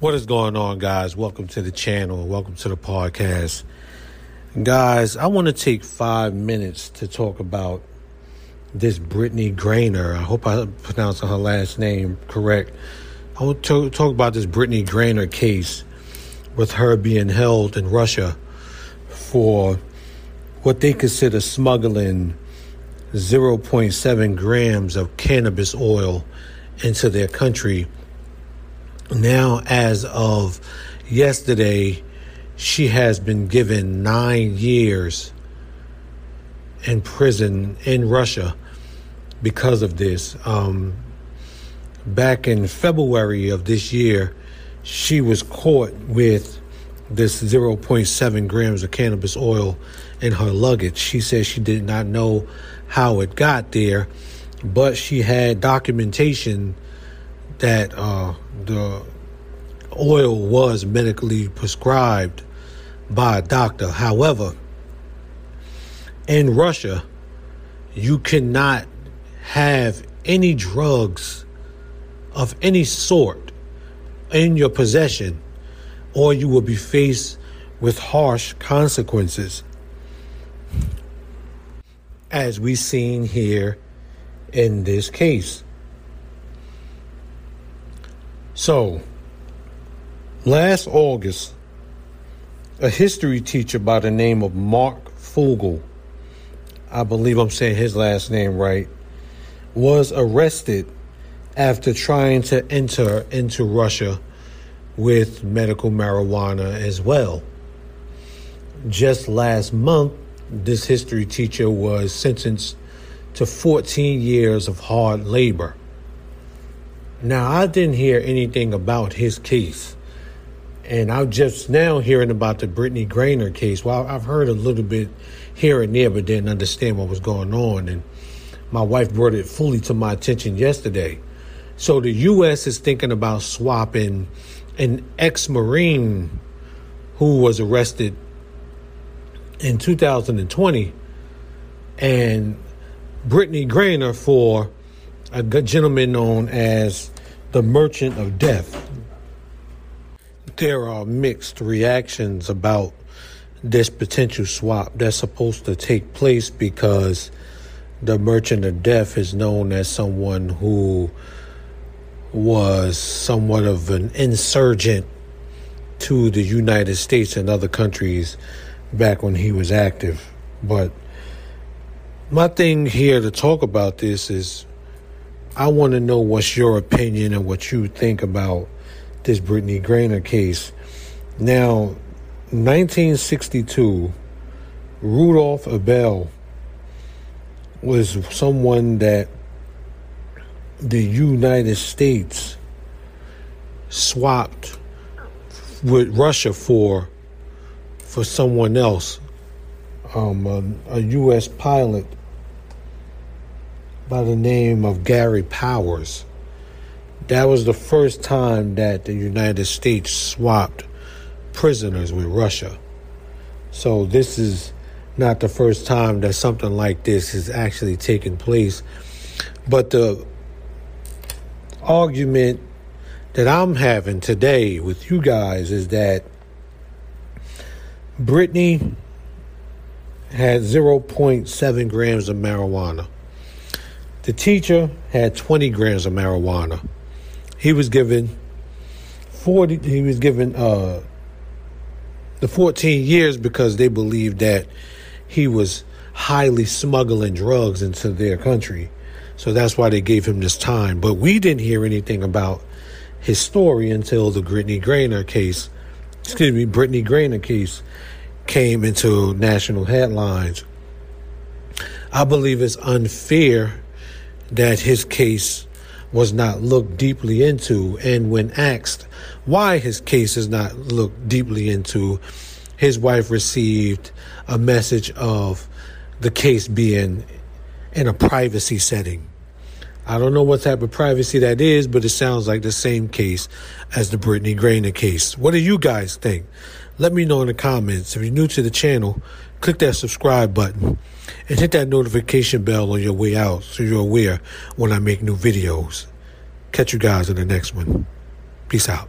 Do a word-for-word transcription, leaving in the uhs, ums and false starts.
What is going on, guys? Welcome to the channel. Welcome to the podcast. Guys, I want to take five minutes to talk about this Brittney Griner. I hope I pronounced her last name correct. I want to talk about this Brittney Griner case with her being held in Russia for what they consider smuggling zero point seven grams of cannabis oil into their country. Now, as of yesterday, she has been given nine years in prison in Russia because of this. Um, back in February of this year, she was caught with this zero point seven grams of cannabis oil in her luggage. She said she did not know how it got there, but she had documentation that uh, the oil was medically prescribed by a doctor. However, in Russia, you cannot have any drugs of any sort in your possession, or you will be faced with harsh consequences, as we seen here in this case. So, last August, a history teacher by the name of Mark Fogel, I believe I'm saying his last name right, was arrested after trying to enter into Russia with medical marijuana as well. Just last month, this history teacher was sentenced to fourteen years of hard labor. Now, I didn't hear anything about his case, and I'm just now hearing about the Brittney Griner case. Well, I've heard a little bit here and there, but didn't understand what was going on, and my wife brought it fully to my attention yesterday. So the U S is thinking about swapping an ex-Marine who was arrested in two thousand twenty and Brittney Griner for a gentleman known as the Merchant of Death. There are mixed reactions about this potential swap that's supposed to take place, because the Merchant of Death is known as someone who was somewhat of an insurgent to the United States and other countries back when he was active. But my thing here to talk about this is, I want to know what's your opinion and what you think about this Brittney Griner case. Now, nineteen sixty-two, Rudolf Abel was someone that the United States swapped with Russia for for someone else, um, a, a U S pilot by the name of Gary Powers. That was the first time that the United States swapped prisoners with Russia. So this is not the first time that something like this is actually taking place. But the argument that I'm having today with you guys is that Brittney had zero point seven grams of marijuana. The teacher had twenty grams of marijuana. He was given forty. He was given uh, the fourteen years because they believed that he was highly smuggling drugs into their country. So that's why they gave him this time. But we didn't hear anything about his story until the Brittney Griner case, excuse me, Brittney Griner case came into national headlines. I believe it's unfair that his case was not looked deeply into. And when asked why his case is not looked deeply into, his wife received a message of the case being in a privacy setting. I don't know what type of privacy that is, but it sounds like the same case as the Brittney Griner case. What do you guys think? Let me know in the comments. If you're new to the channel, click that subscribe button and hit that notification bell on your way out so you're aware when I make new videos. Catch you guys in the next one. Peace out.